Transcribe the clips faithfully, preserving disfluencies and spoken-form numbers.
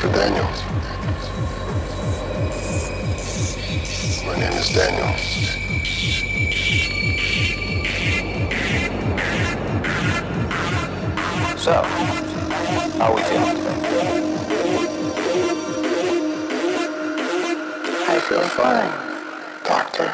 свиданию. My name is Daniel. So, how are we feeling today? I feel fine, doctor.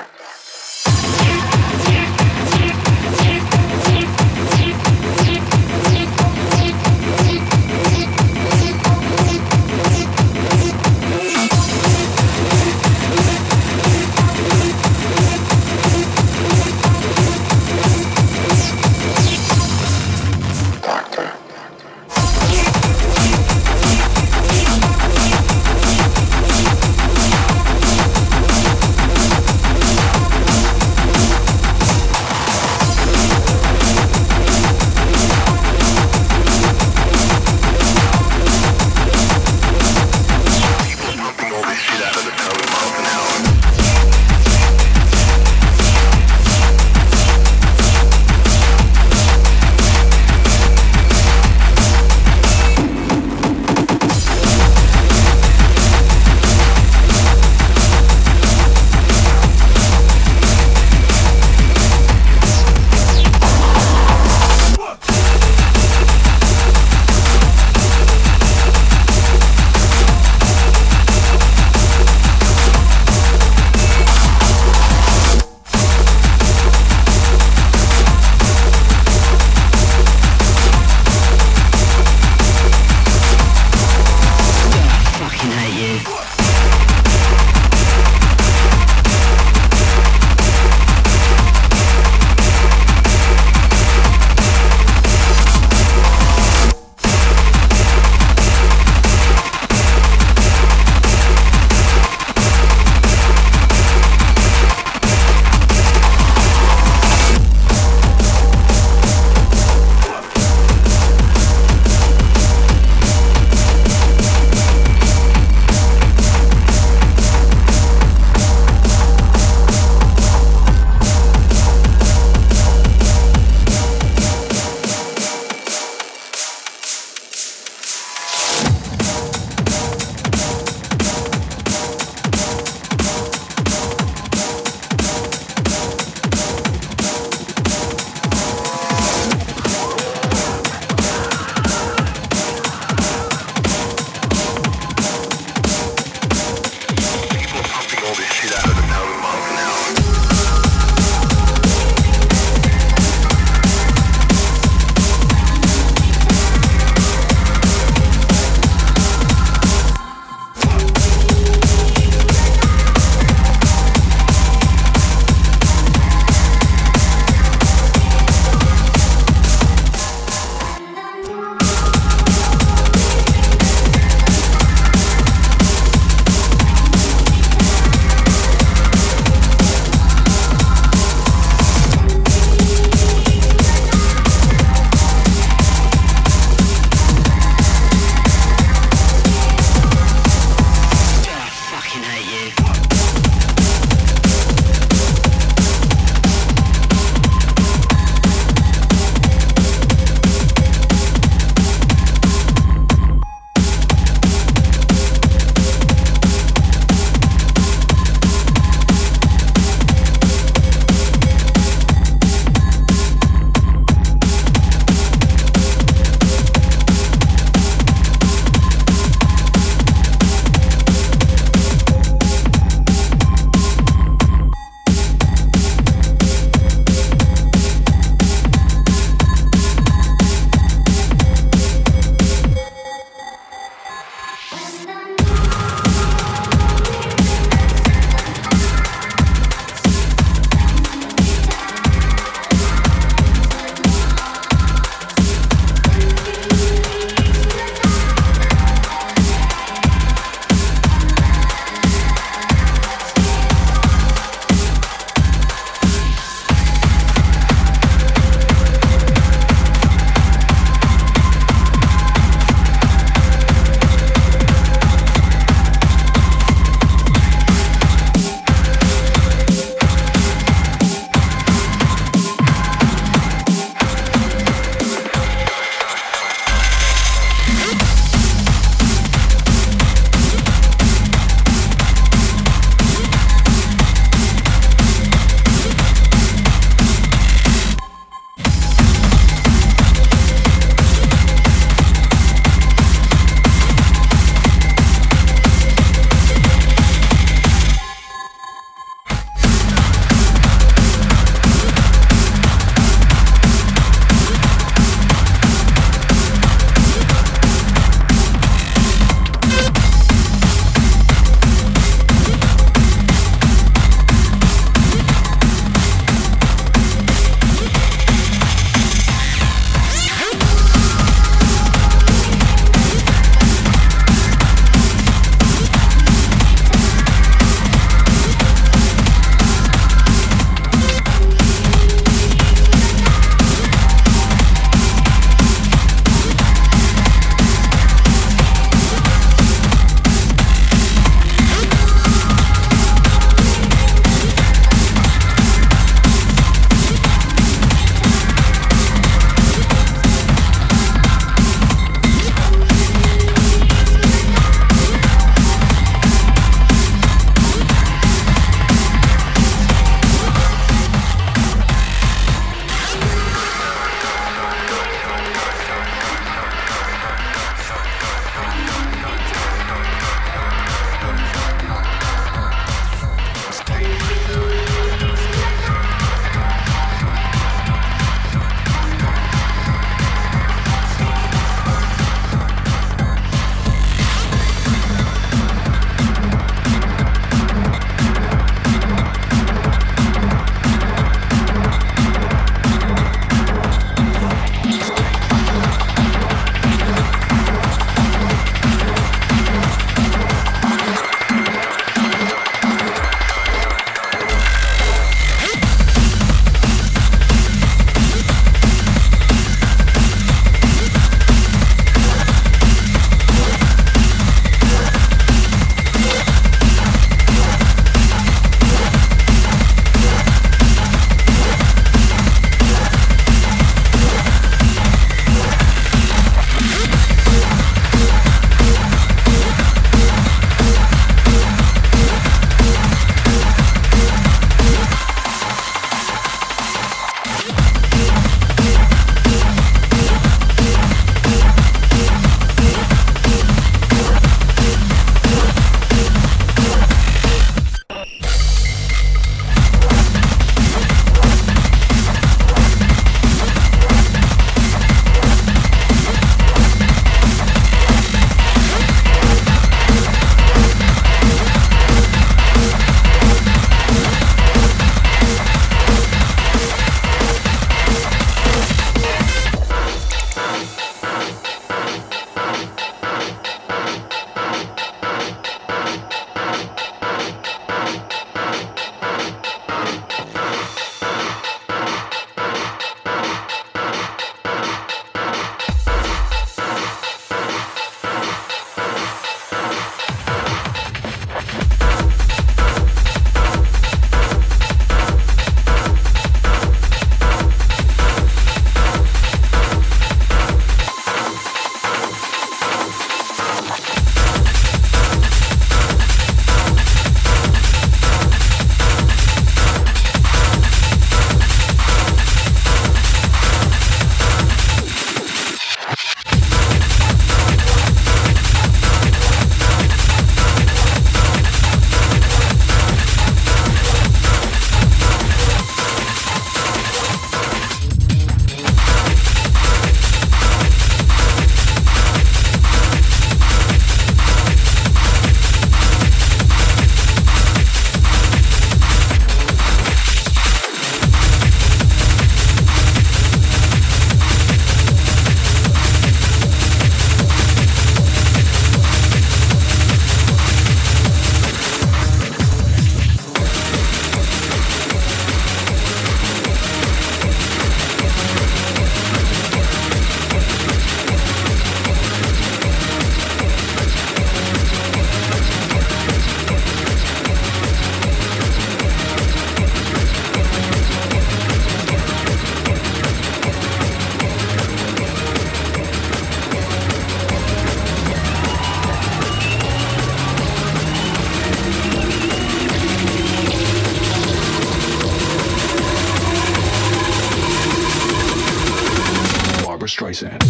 Barbra Streisand.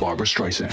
Barbra Streisand. Streisand.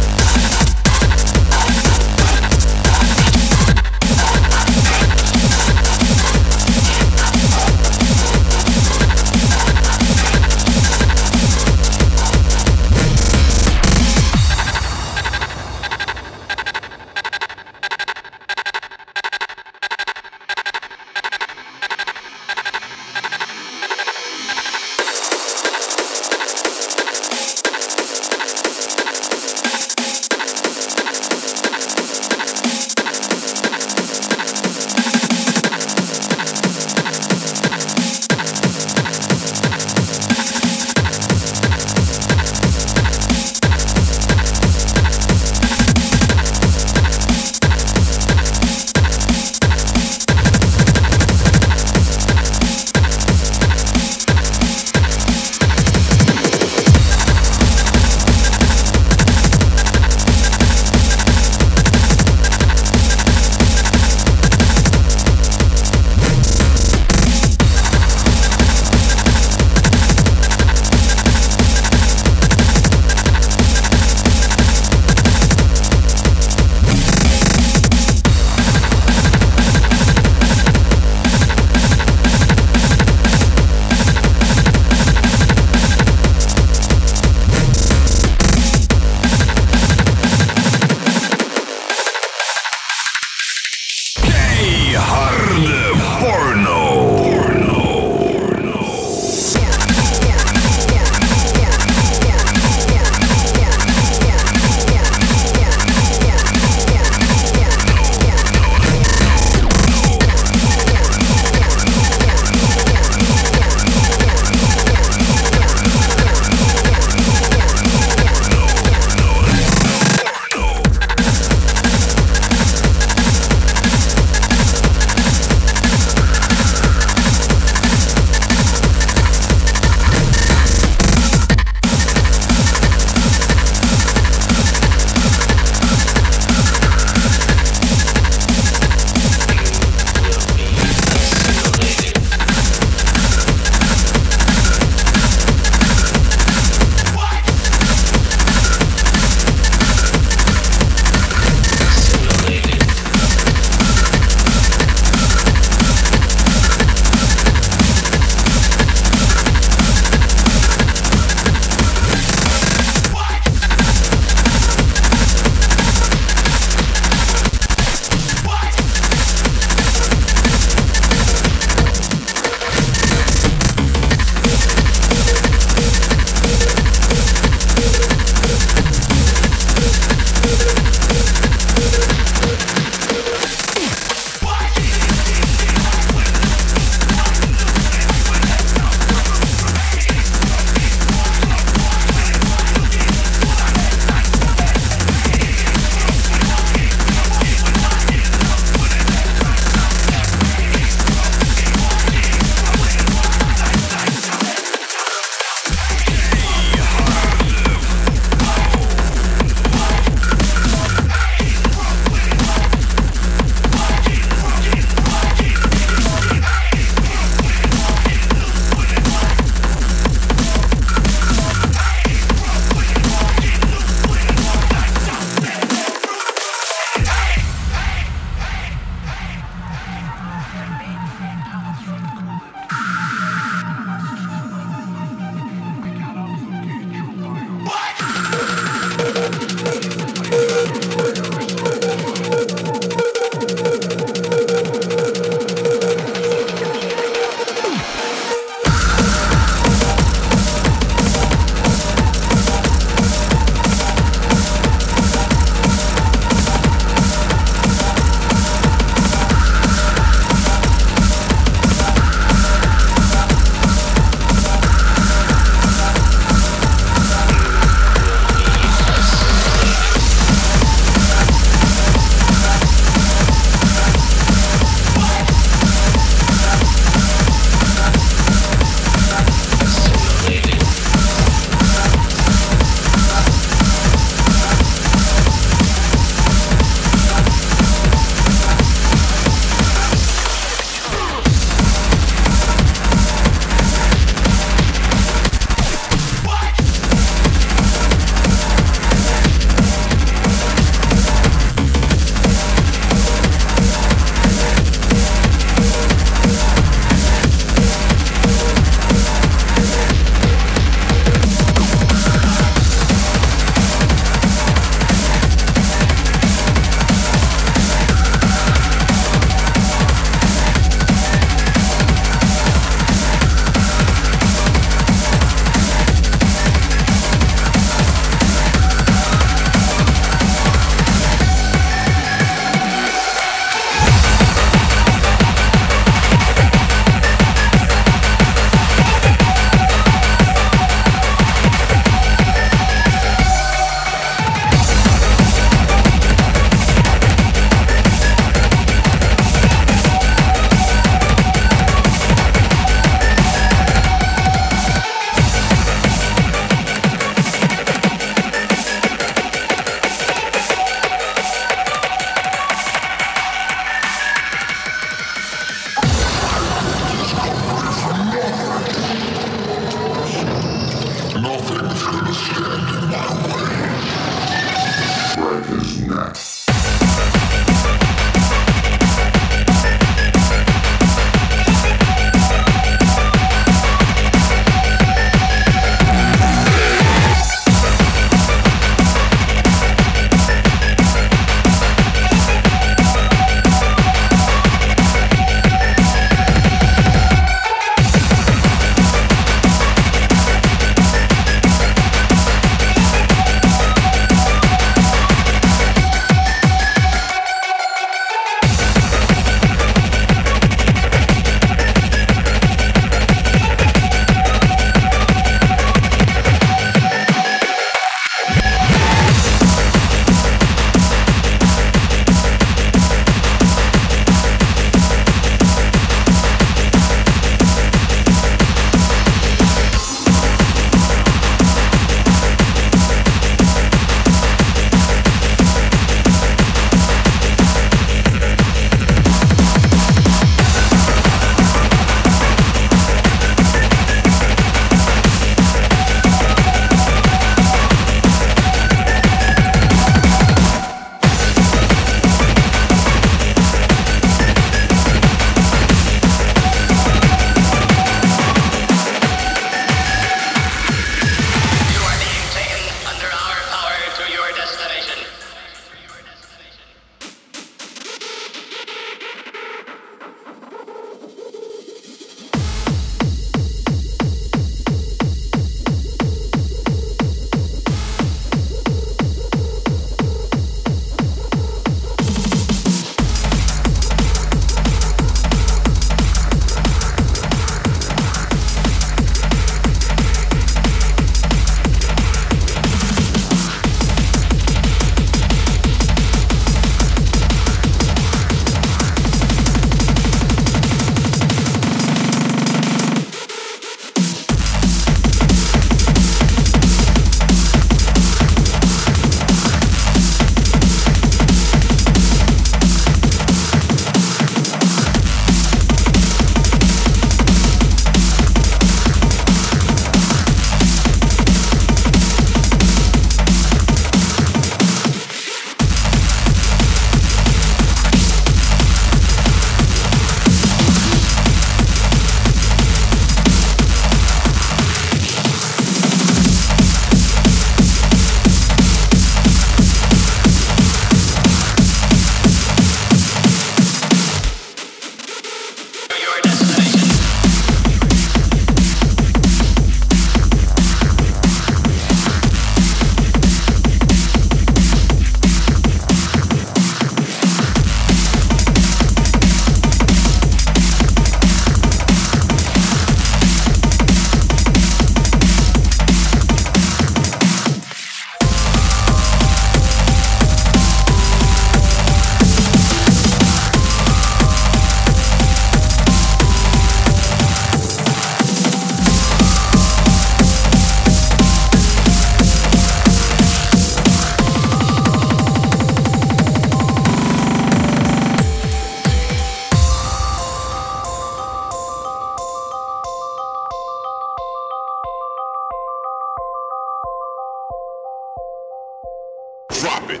drop it.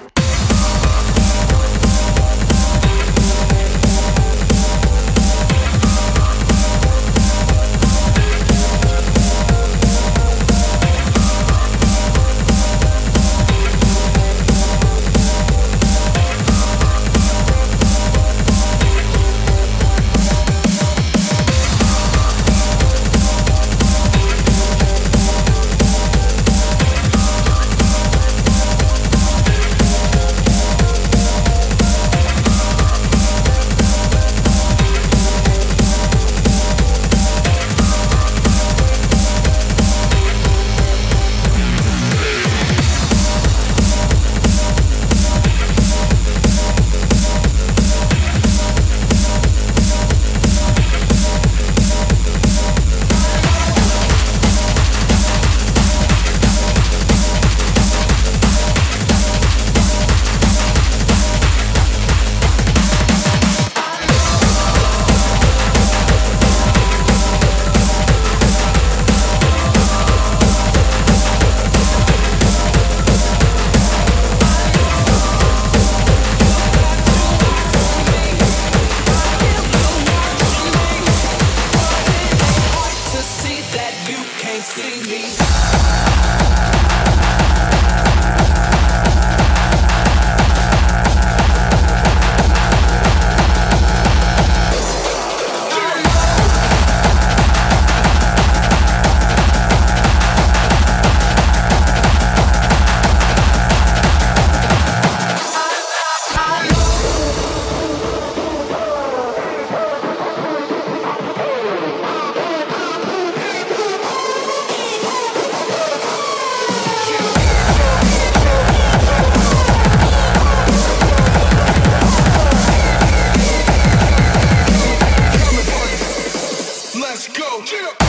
Let's go.